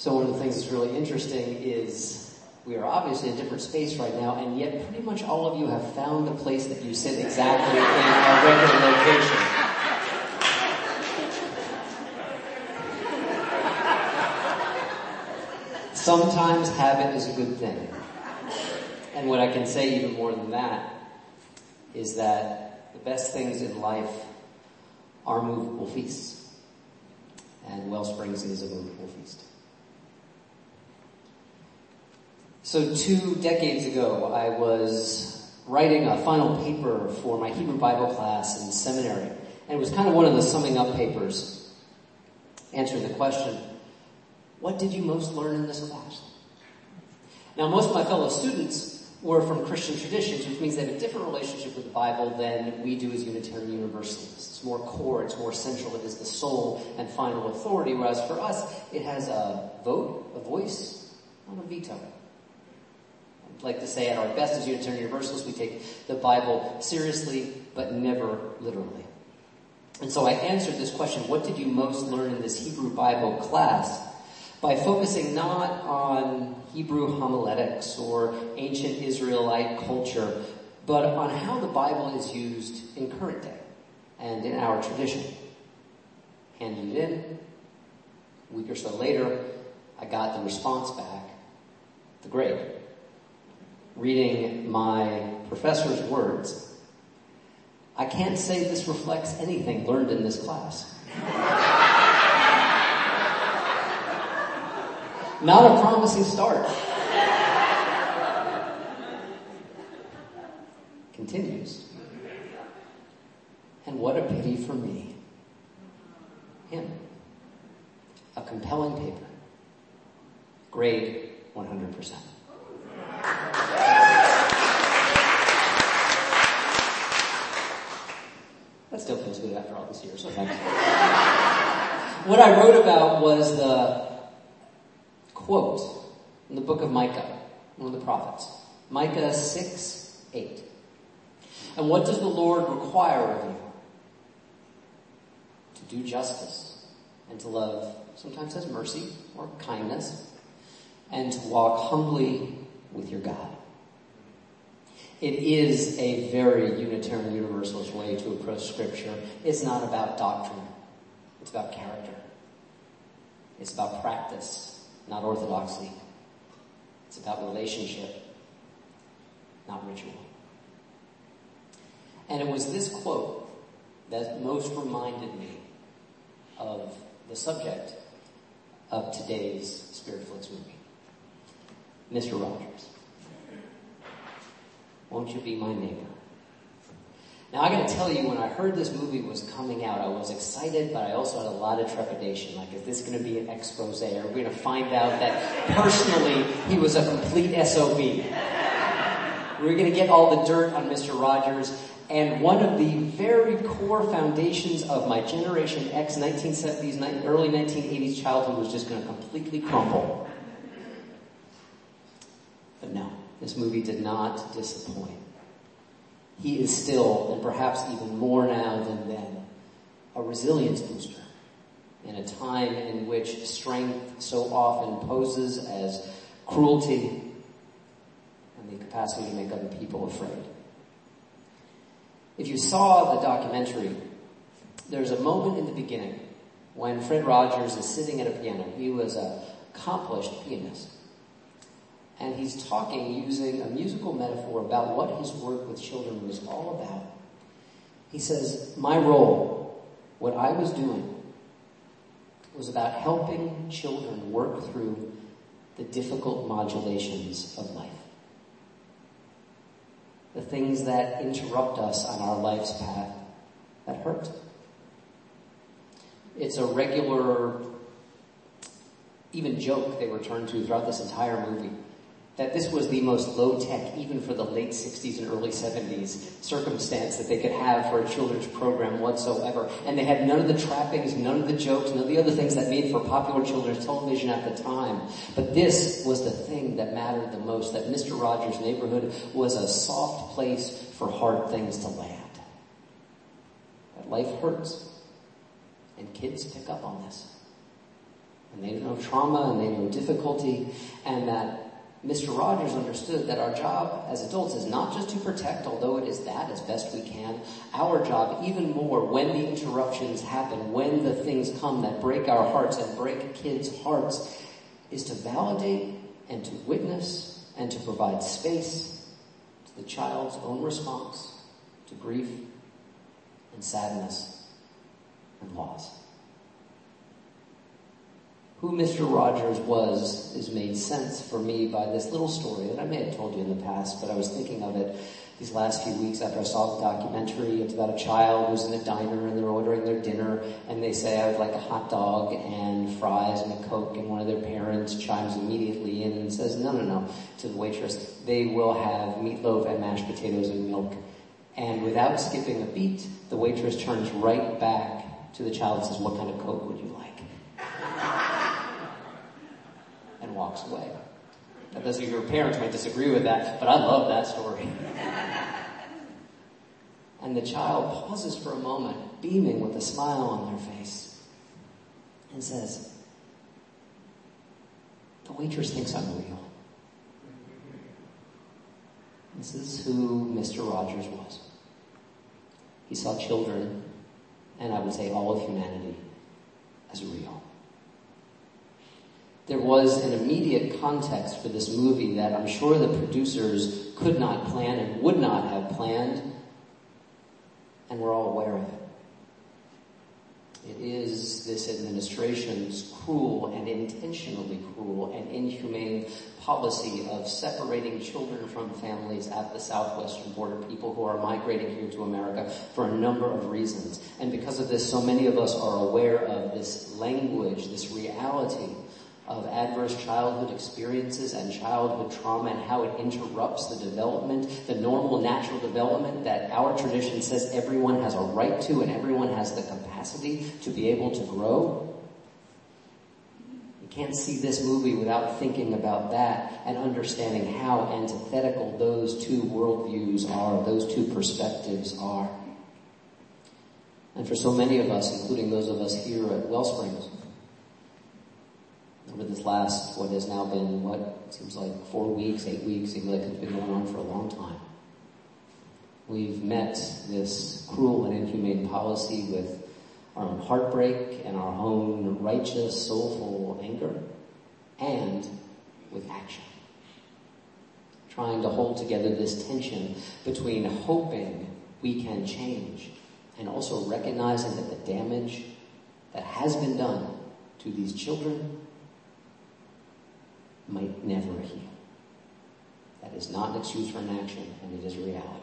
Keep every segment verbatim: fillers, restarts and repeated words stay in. So one of the things that's really interesting is we are obviously in a different space right now, and yet pretty much all of you have found a place that you sit exactly in a regular location. Sometimes habit is a good thing. And what I can say even more than that is that the best things in life are movable feasts. And Wellsprings is a movable feast. So two decades ago, I was writing a final paper for my Hebrew Bible class in seminary. And it was kind of one of the summing up papers, answering the question, what did you most learn in this class? Now, most of my fellow students were from Christian traditions, which means they have a different relationship with the Bible than we do as Unitarian Universalists. It's more core, it's more central, it is the sole and final authority, whereas for us, it has a vote, a voice, not a veto. I'd like to say at our best as Unitarian Universalists, we take the Bible seriously, but never literally. And so I answered this question, what did you most learn in this Hebrew Bible class? By focusing not on Hebrew homiletics or ancient Israelite culture, but on how the Bible is used in current day and in our tradition. Handed it in. A week or so later, I got the response back, the grade. Reading my professor's words, I can't say this reflects anything learned in this class. Not a promising start. Continues. And what a pity for me. Him. A compelling paper. Grade one hundred percent. That still feels good after all these years. So thanks. What I wrote about was the quote in the book of Micah, one of the prophets. Micah six, eight. And what does the Lord require of you? To do justice and to love, sometimes as mercy or kindness, and to walk humbly with your God. It is a very Unitarian Universalist way to approach Scripture. It's not about doctrine. It's about character. It's about practice. Not orthodoxy. It's about relationship, not ritual. And it was this quote that most reminded me of the subject of today's Spirit Flix movie. Mister Rogers. Won't you be my neighbor? Now, I gotta tell you, when I heard this movie was coming out, I was excited, but I also had a lot of trepidation. Like, is this gonna be an expose? Are we gonna find out that personally he was a complete S O B? We were gonna get all the dirt on Mister Rogers, and one of the very core foundations of my Generation X nineteen seventies, early nineteen eighties childhood was just gonna completely crumble. But no, this movie did not disappoint. He is still, and perhaps even more now than then, a resilience booster in a time in which strength so often poses as cruelty and the capacity to make other people afraid. If you saw the documentary, there's a moment in the beginning when Fred Rogers is sitting at a piano. He was an accomplished pianist. And he's talking using a musical metaphor about what his work with children was all about. He says, my role, what I was doing, was about helping children work through the difficult modulations of life. The things that interrupt us on our life's path that hurt. It's a regular, even joke they return to throughout this entire movie, that this was the most low-tech, even for the late sixties and early seventies, circumstance that they could have for a children's program whatsoever. And they had none of the trappings, none of the jokes, none of the other things that made for popular children's television at the time. But this was the thing that mattered the most, that Mister Rogers' Neighborhood was a soft place for hard things to land. That life hurts, and kids pick up on this. and they know trauma, and they know difficulty, and that Mister Rogers understood that our job as adults is not just to protect, although it is that as best we can, our job even more when the interruptions happen, when the things come that break our hearts and break kids' hearts, is to validate and to witness and to provide space to the child's own response to grief and sadness and loss. Who Mister Rogers was is made sense for me by this little story that I may have told you in the past, but I was thinking of it these last few weeks after I saw the documentary. It's about a child who's in a diner and they're ordering their dinner and they say, I would like a hot dog and fries and a Coke, and one of their parents chimes immediately in and says, no, no, no, to the waitress, they will have meatloaf and mashed potatoes and milk. And without skipping a beat, the waitress turns right back to the child and says, what kind of Coke would you like? And walks away. Now, those of your parents might disagree with that, but I love that story. And the child pauses for a moment, beaming with a smile on their face, and says, the waitress thinks I'm real. This is who Mister Rogers was. He saw children, and I would say all of humanity, as real. There was an immediate context for this movie that I'm sure the producers could not plan and would not have planned, and we're all aware of it. It is this administration's cruel and intentionally cruel and inhumane policy of separating children from families at the southwestern border, people who are migrating here to America for a number of reasons. And because of this, so many of us are aware of this language, this reality of adverse childhood experiences and childhood trauma and how it interrupts the development, the normal, natural development that our tradition says everyone has a right to and everyone has the capacity to be able to grow. You can't see this movie without thinking about that and understanding how antithetical those two worldviews are, those two perspectives are. And for so many of us, including those of us here at Wellsprings, over this last, what has now been, what seems like four weeks, eight weeks, seems like it's been going on for a long time. We've met this cruel and inhumane policy with our own heartbreak and our own righteous, soulful anger, and with action. Trying to hold together this tension between hoping we can change and also recognizing that the damage that has been done to these children might never heal. That is not an excuse for inaction, and it is reality.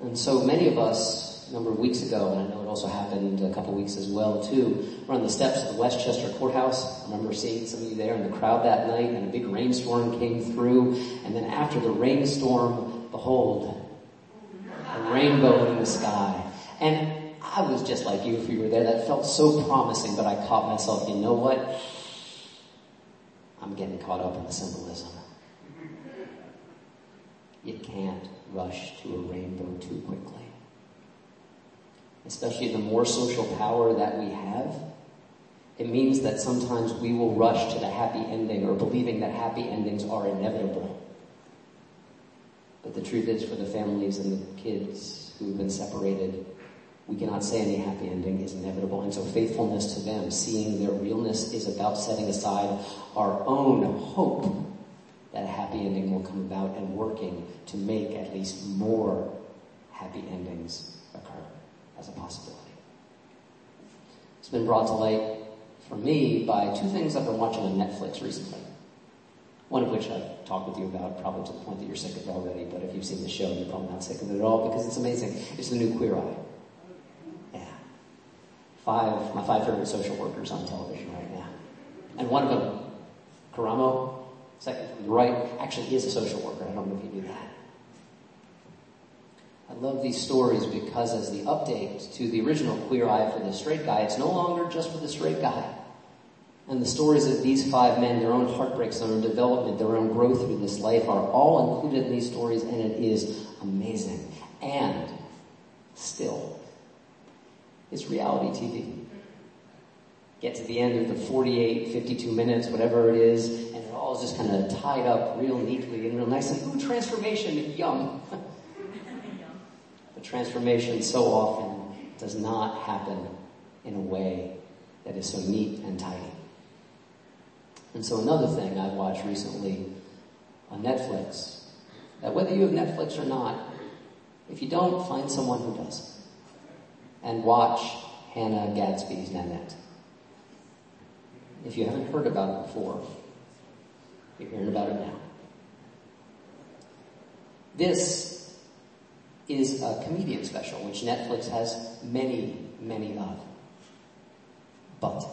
And so many of us, a number of weeks ago, and I know it also happened a couple weeks as well too, were on the steps of the Westchester Courthouse. I remember seeing some of you there in the crowd that night, and a big rainstorm came through, and then after the rainstorm, behold, a rainbow in the sky. And I was just like you if you were there. That felt so promising, but I caught myself, you know what? I'm getting caught up in the symbolism. You can't rush to a rainbow too quickly. Especially the more social power that we have, it means that sometimes we will rush to the happy ending or believing that happy endings are inevitable. But the truth is, for the families and the kids who've been separated, we cannot say any happy ending is inevitable. And so faithfulness to them, seeing their realness, is about setting aside our own hope that a happy ending will come about and working to make at least more happy endings occur as a possibility. It's been brought to light for me by two things I've been watching on Netflix recently. One of which I've talked with you about, probably to the point that you're sick of it already, but if you've seen the show, you're probably not sick of it at all because it's amazing. It's the new Queer Eye. Five, my five favorite social workers on television right now. And one of them, Karamo, second from the right, actually is a social worker. I don't know if you knew that. I love these stories because as the update to the original Queer Eye for the Straight Guy, it's no longer just for the straight guy. And the stories of these five men, their own heartbreaks, their own development, their own growth through this life are all included in these stories, and it is amazing. And still, it's reality T V. get to the end of the forty-eight, fifty-two minutes, whatever it is, and it all is just kind of tied up real neatly and real nice. And ooh, transformation, yum. But transformation so often does not happen in a way that is so neat and tidy. And so another thing I watched recently on Netflix, that whether you have Netflix or not, if you don't, find someone who does. And watch Hannah Gadsby's Nanette. If you haven't heard about it before, you're hearing about it now. This is a comedian special, which Netflix has many, many of. But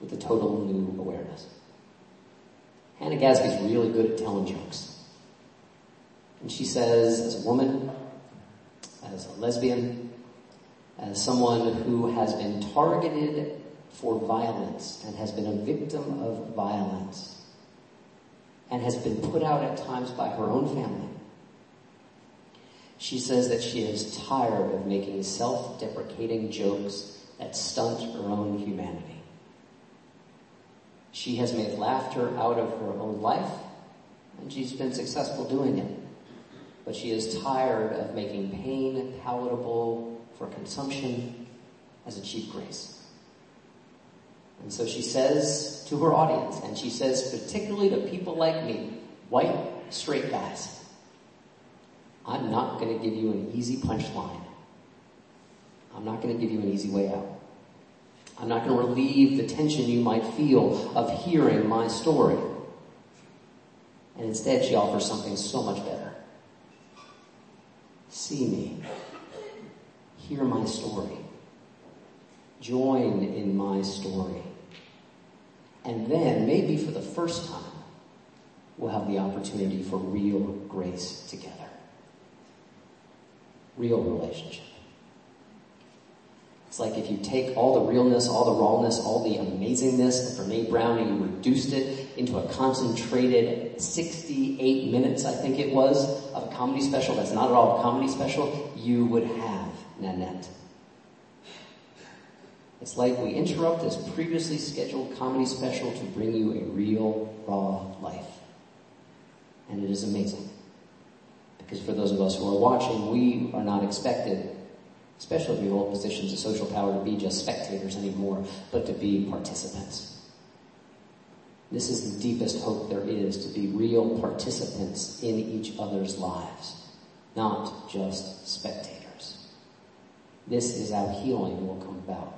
with a total new awareness. Hannah Gadsby's really good at telling jokes. And she says, as a woman, as a lesbian, as someone who has been targeted for violence and has been a victim of violence and has been put out at times by her own family, she says that she is tired of making self-deprecating jokes that stunt her own humanity. She has made laughter out of her own life, and she's been successful doing it. But she is tired of making pain palatable for consumption as a cheap grace. And so she says to her audience, and she says particularly to people like me, white, straight guys, I'm not going to give you an easy punchline. I'm not going to give you an easy way out. I'm not going to relieve the tension you might feel of hearing my story. And instead she offers something so much better. See me. Hear my story. Join in my story. And then, maybe for the first time, we'll have the opportunity for real grace together. Real relationship. It's like if you take all the realness, all the rawness, all the amazingness, and for Renee Brown, and you reduced it into a concentrated sixty-eight minutes, I think it was, of a comedy special that's not at all a comedy special, you would have Nanette. It's like we interrupt this previously scheduled comedy special to bring you a real, raw life. And it is amazing. Because for those of us who are watching, we are not expected, especially if we hold positions of social power, to be just spectators anymore, but to be participants. This is the deepest hope there is, to be real participants in each other's lives, not just spectators. This is how healing will come about.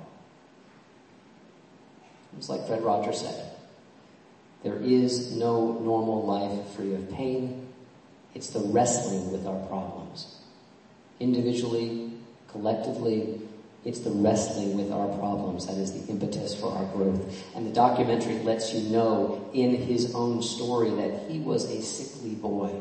It's like Fred Rogers said, there is no normal life free of pain. It's the wrestling with our problems. Individually, collectively, it's the wrestling with our problems that is the impetus for our growth. And the documentary lets you know in his own story that he was a sickly boy.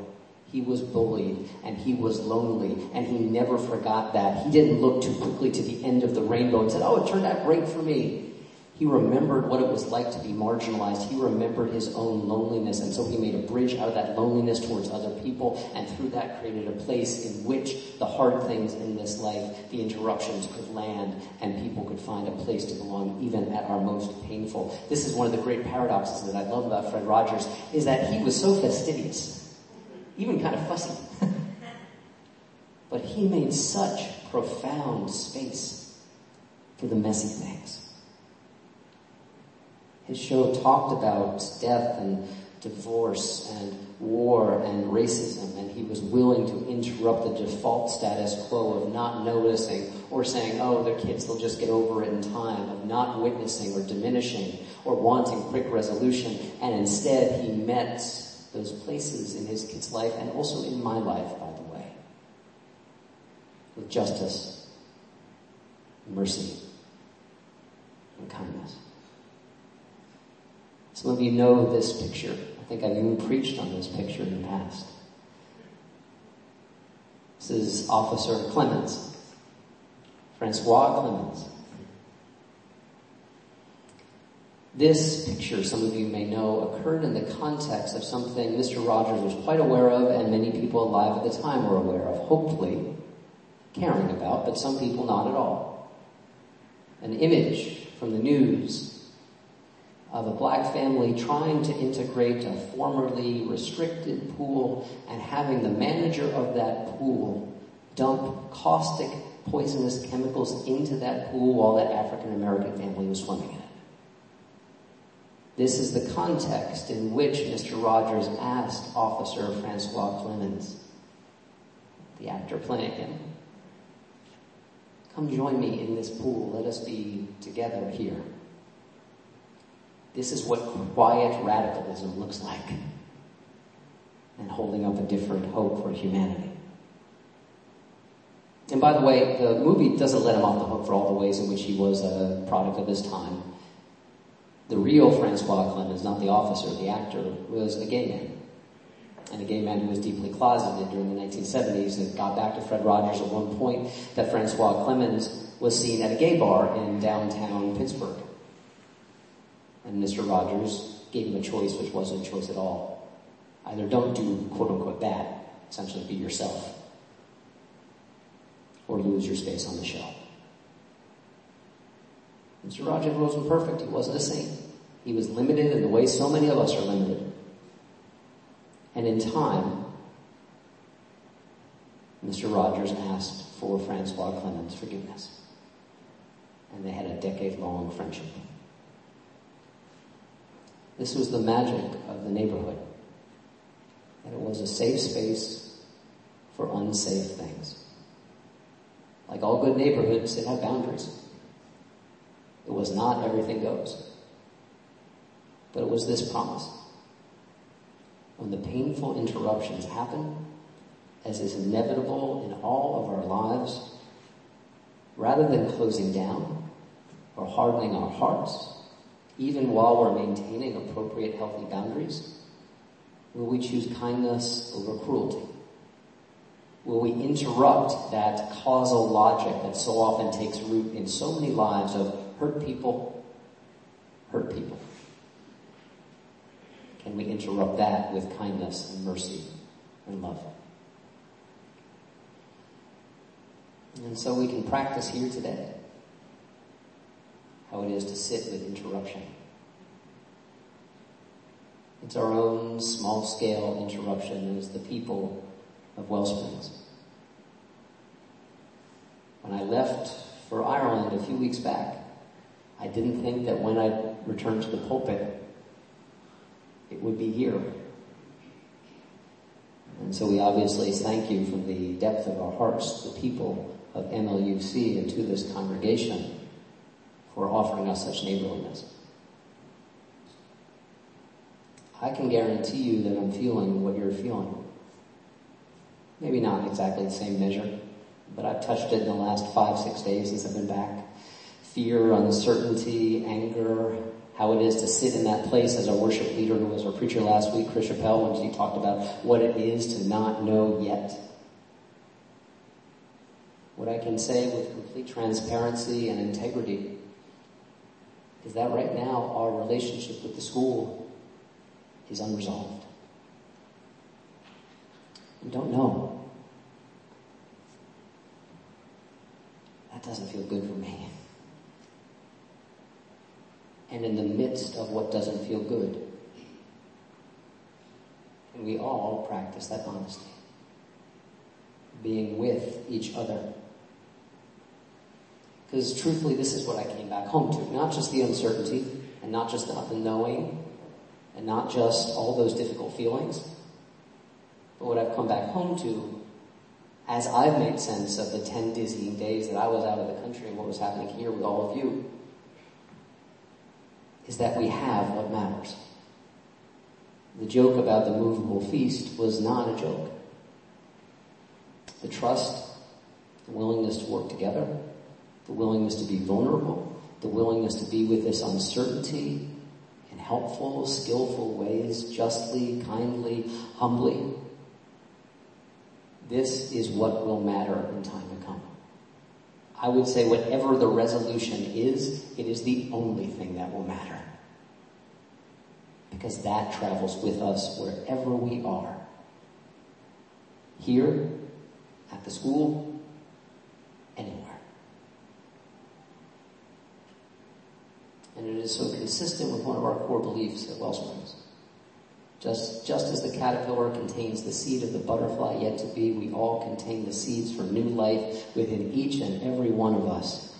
He was bullied, and he was lonely, and he never forgot that. He didn't look too quickly to the end of the rainbow and said, oh, it turned out great for me. He remembered what it was like to be marginalized. He remembered his own loneliness, and so he made a bridge out of that loneliness towards other people, and through that created a place in which the hard things in this life, the interruptions, could land, and people could find a place to belong even at our most painful. This is one of the great paradoxes that I love about Fred Rogers, is that he was so fastidious, even kind of fussy, but he made such profound space for the messy things. His show talked about death and divorce and war and racism, and he was willing to interrupt the default status quo of not noticing or saying, oh, their kids, they'll just get over it in time, of not witnessing or diminishing or wanting quick resolution. And instead, he met those places in his kid's life and also in my life, by the way, with justice, mercy, and kindness. Some of you know this picture. I think I've even preached on this picture in the past. This is Officer Clemens, François Clemens. This picture, some of you may know, occurred in the context of something Mister Rogers was quite aware of, and many people alive at the time were aware of, hopefully caring about, but some people not at all. An image from the news of a black family trying to integrate a formerly restricted pool and having the manager of that pool dump caustic, poisonous chemicals into that pool while that African-American family was swimming in it. This is the context in which Mister Rogers asked Officer François Clemens, the actor playing him, "Come join me in this pool. Let us be together here." This is what quiet radicalism looks like, and holding up a different hope for humanity. And by the way, the movie doesn't let him off the hook for all the ways in which he was a product of his time. The real Francois Clemens, not the officer, the actor, was a gay man. And a gay man who was deeply closeted during the nineteen seventies. It got back to Fred Rogers at one point that Francois Clemens was seen at a gay bar in downtown Pittsburgh. And Mister Rogers gave him a choice which wasn't a choice at all. Either don't do quote-unquote bad, essentially be yourself, or lose your space on the shelf. Mister Rogers wasn't perfect. He wasn't a saint. He was limited in the way so many of us are limited. And in time, Mister Rogers asked for Francois Clemens' forgiveness. And they had a decade-long friendship. This was the magic of the neighborhood. That it was a safe space for unsafe things. Like all good neighborhoods, it had boundaries. It was not everything goes. But it was this promise. When the painful interruptions happen, as is inevitable in all of our lives, rather than closing down or hardening our hearts, even while we're maintaining appropriate healthy boundaries, will we choose kindness over cruelty? Will we interrupt that causal logic that so often takes root in so many lives of hurt people, hurt people? Can we interrupt that with kindness and mercy and love? And so we can practice here today how it is to sit with interruption. It's our own small-scale interruption as the people of Wellsprings. When I left for Ireland a few weeks back, I didn't think that when I returned to the pulpit, it would be here. And so we obviously thank you from the depth of our hearts, the people of M L U C and to this congregation, for offering us such neighborliness. I can guarantee you that I'm feeling what you're feeling. Maybe not in exactly the same measure, but I've touched it in the last five, six days since I've been back. Fear, uncertainty, anger, how it is to sit in that place as our worship leader who was our preacher last week, Chris Chappelle, when he talked about what it is to not know yet. What I can say with complete transparency and integrity is that right now our relationship with the school is unresolved. We don't know. That doesn't feel good for me. And in the midst of what doesn't feel good, and we all practice that honesty, being with each other. Because truthfully, this is what I came back home to. Not just the uncertainty, and not just the unknowing, and not just all those difficult feelings, but what I've come back home to as I've made sense of the ten dizzying days that I was out of the country and what was happening here with all of you, is that we have what matters. The joke about the movable feast was not a joke. The trust, the willingness to work together, the willingness to be vulnerable, the willingness to be with this uncertainty in helpful, skillful ways, justly, kindly, humbly. This is what will matter in time to come. I would say whatever the resolution is, it is the only thing that will matter. Because that travels with us wherever we are. Here, at the school, anywhere. is so consistent with one of our core beliefs at Wellsprings. Just, just as the caterpillar contains the seed of the butterfly yet to be, we all contain the seeds for new life within each and every one of us.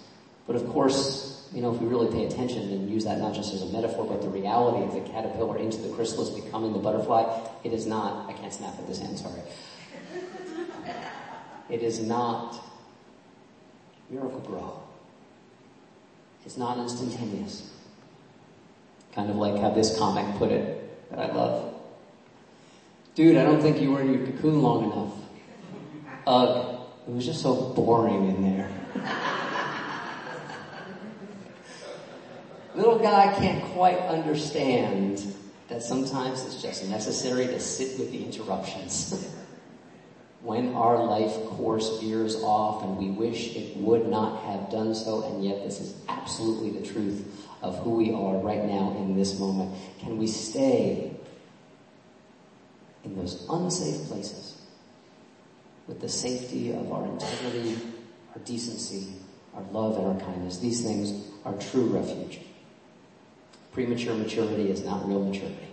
But of course, you know, if we really pay attention and use that not just as a metaphor, but the reality of the caterpillar into the chrysalis becoming the butterfly, it is not, I can't snap at this hand, sorry. It is not Miracle-Gro. It's not instantaneous. Kind of like how this comic put it, that I love. Dude, I don't think you were in your cocoon long enough. Ugh, it was just so boring in there. Little guy can't quite understand that sometimes it's just necessary to sit with the interruptions. When our life course veers off and we wish it would not have done so, and yet this is absolutely the truth of who we are right now in this moment. Can we stay in those unsafe places with the safety of our integrity, our decency, our love, and our kindness? These things are true refuge. Premature maturity is not real maturity.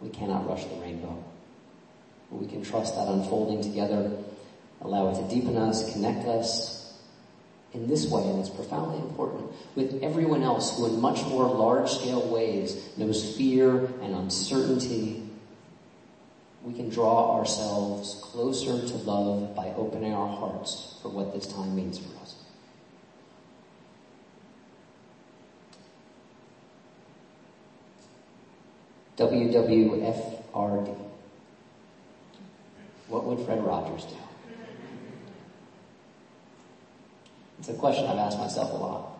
We cannot rush the rainbow. But we can trust that unfolding together, allow it to deepen us, connect us, in this way, and it's profoundly important, with everyone else who in much more large-scale ways knows fear and uncertainty. We can draw ourselves closer to love by opening our hearts for what this time means for us. W W F R D. What would Fred Rogers do? It's a question I've asked myself a lot.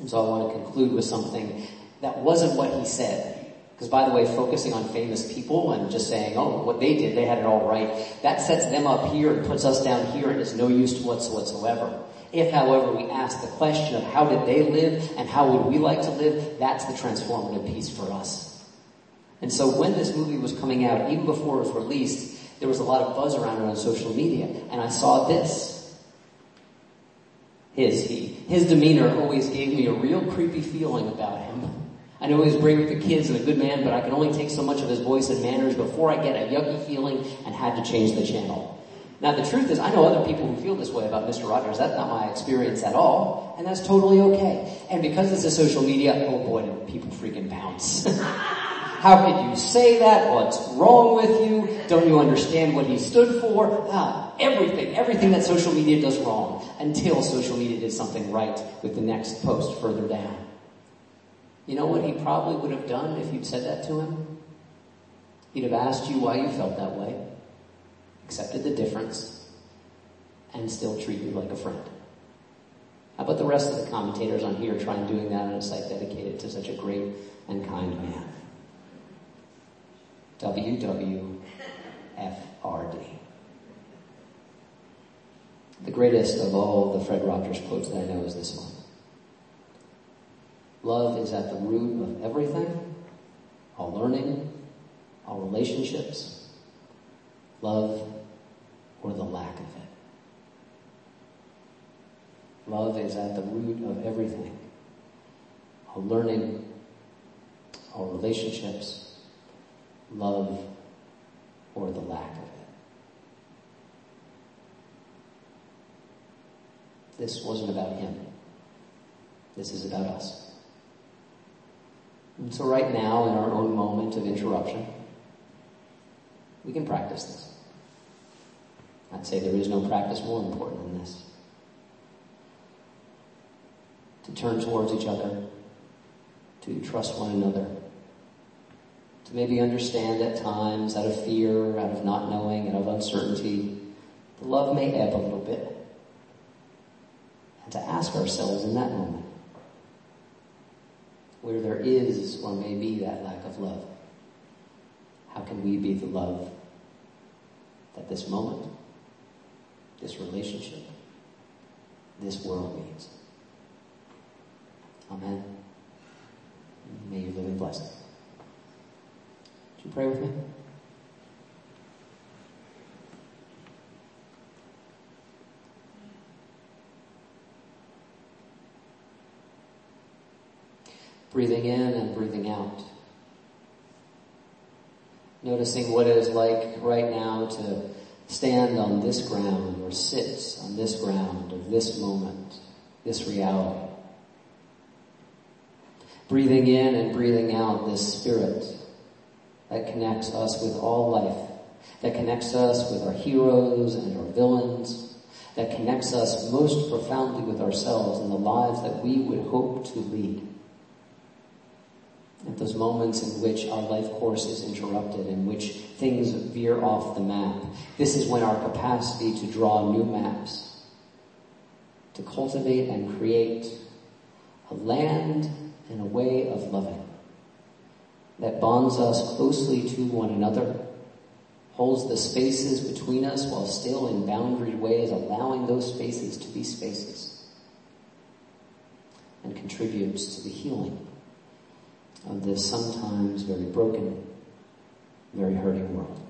And so I want to conclude with something that wasn't what he said. Because by the way, focusing on famous people and just saying, oh, what they did, they had it all right, that sets them up here and puts us down here and is no use to us whatsoever. If, however, we ask the question of how did they live and how would we like to live, that's the transformative piece for us. And so when this movie was coming out, even before it was released, there was a lot of buzz around it on social media. And I saw this. His, he, his demeanor always gave me a real creepy feeling about him. I know he was great with the kids and a good man, but I can only take so much of his voice and manners before I get a yucky feeling and had to change the channel. Now the truth is, I know other people who feel this way about Mister Rogers. That's not my experience at all, and that's totally okay. And because this is social media, oh boy, did people freaking pounce. How could you say that? What's wrong with you? Don't you understand what he stood for? Ah, everything, everything that social media does wrong until social media did something right with the next post further down. You know what he probably would have done if you'd said that to him? He'd have asked you why you felt that way, accepted the difference, and still treat you like a friend. How about the rest of the commentators on here trying doing that on a site dedicated to such a great and kind man? W W F R D. The greatest of all the Fred Rogers quotes that I know is this one. Love is at the root of everything, all learning, all relationships, love or the lack of it. Love is at the root of everything, all learning, all relationships, love or the lack of it. This wasn't about him. This is about us. And so right now, in our own moment of interruption, we can practice this. I'd say there is no practice more important than this. To turn towards each other, to trust one another, to maybe understand at times, out of fear, out of not knowing, out of uncertainty, the love may ebb a little bit. And to ask ourselves in that moment, where there is or may be that lack of love, how can we be the love that this moment, this relationship, this world needs? Amen. May you live in blessing. Would you pray with me? breathing in and breathing out. Noticing what it is like right now to stand on this ground or sit on this ground of this moment, this reality. Breathing in and breathing out this spirit that connects us with all life, that connects us with our heroes and our villains, that connects us most profoundly with ourselves and the lives that we would hope to lead. At those moments in which our life course is interrupted, in which things veer off the map, this is when our capacity to draw new maps, to cultivate and create a land and a way of loving that bonds us closely to one another, holds the spaces between us while still in boundaried ways, allowing those spaces to be spaces, and contributes to the healing of this sometimes very broken, very hurting world.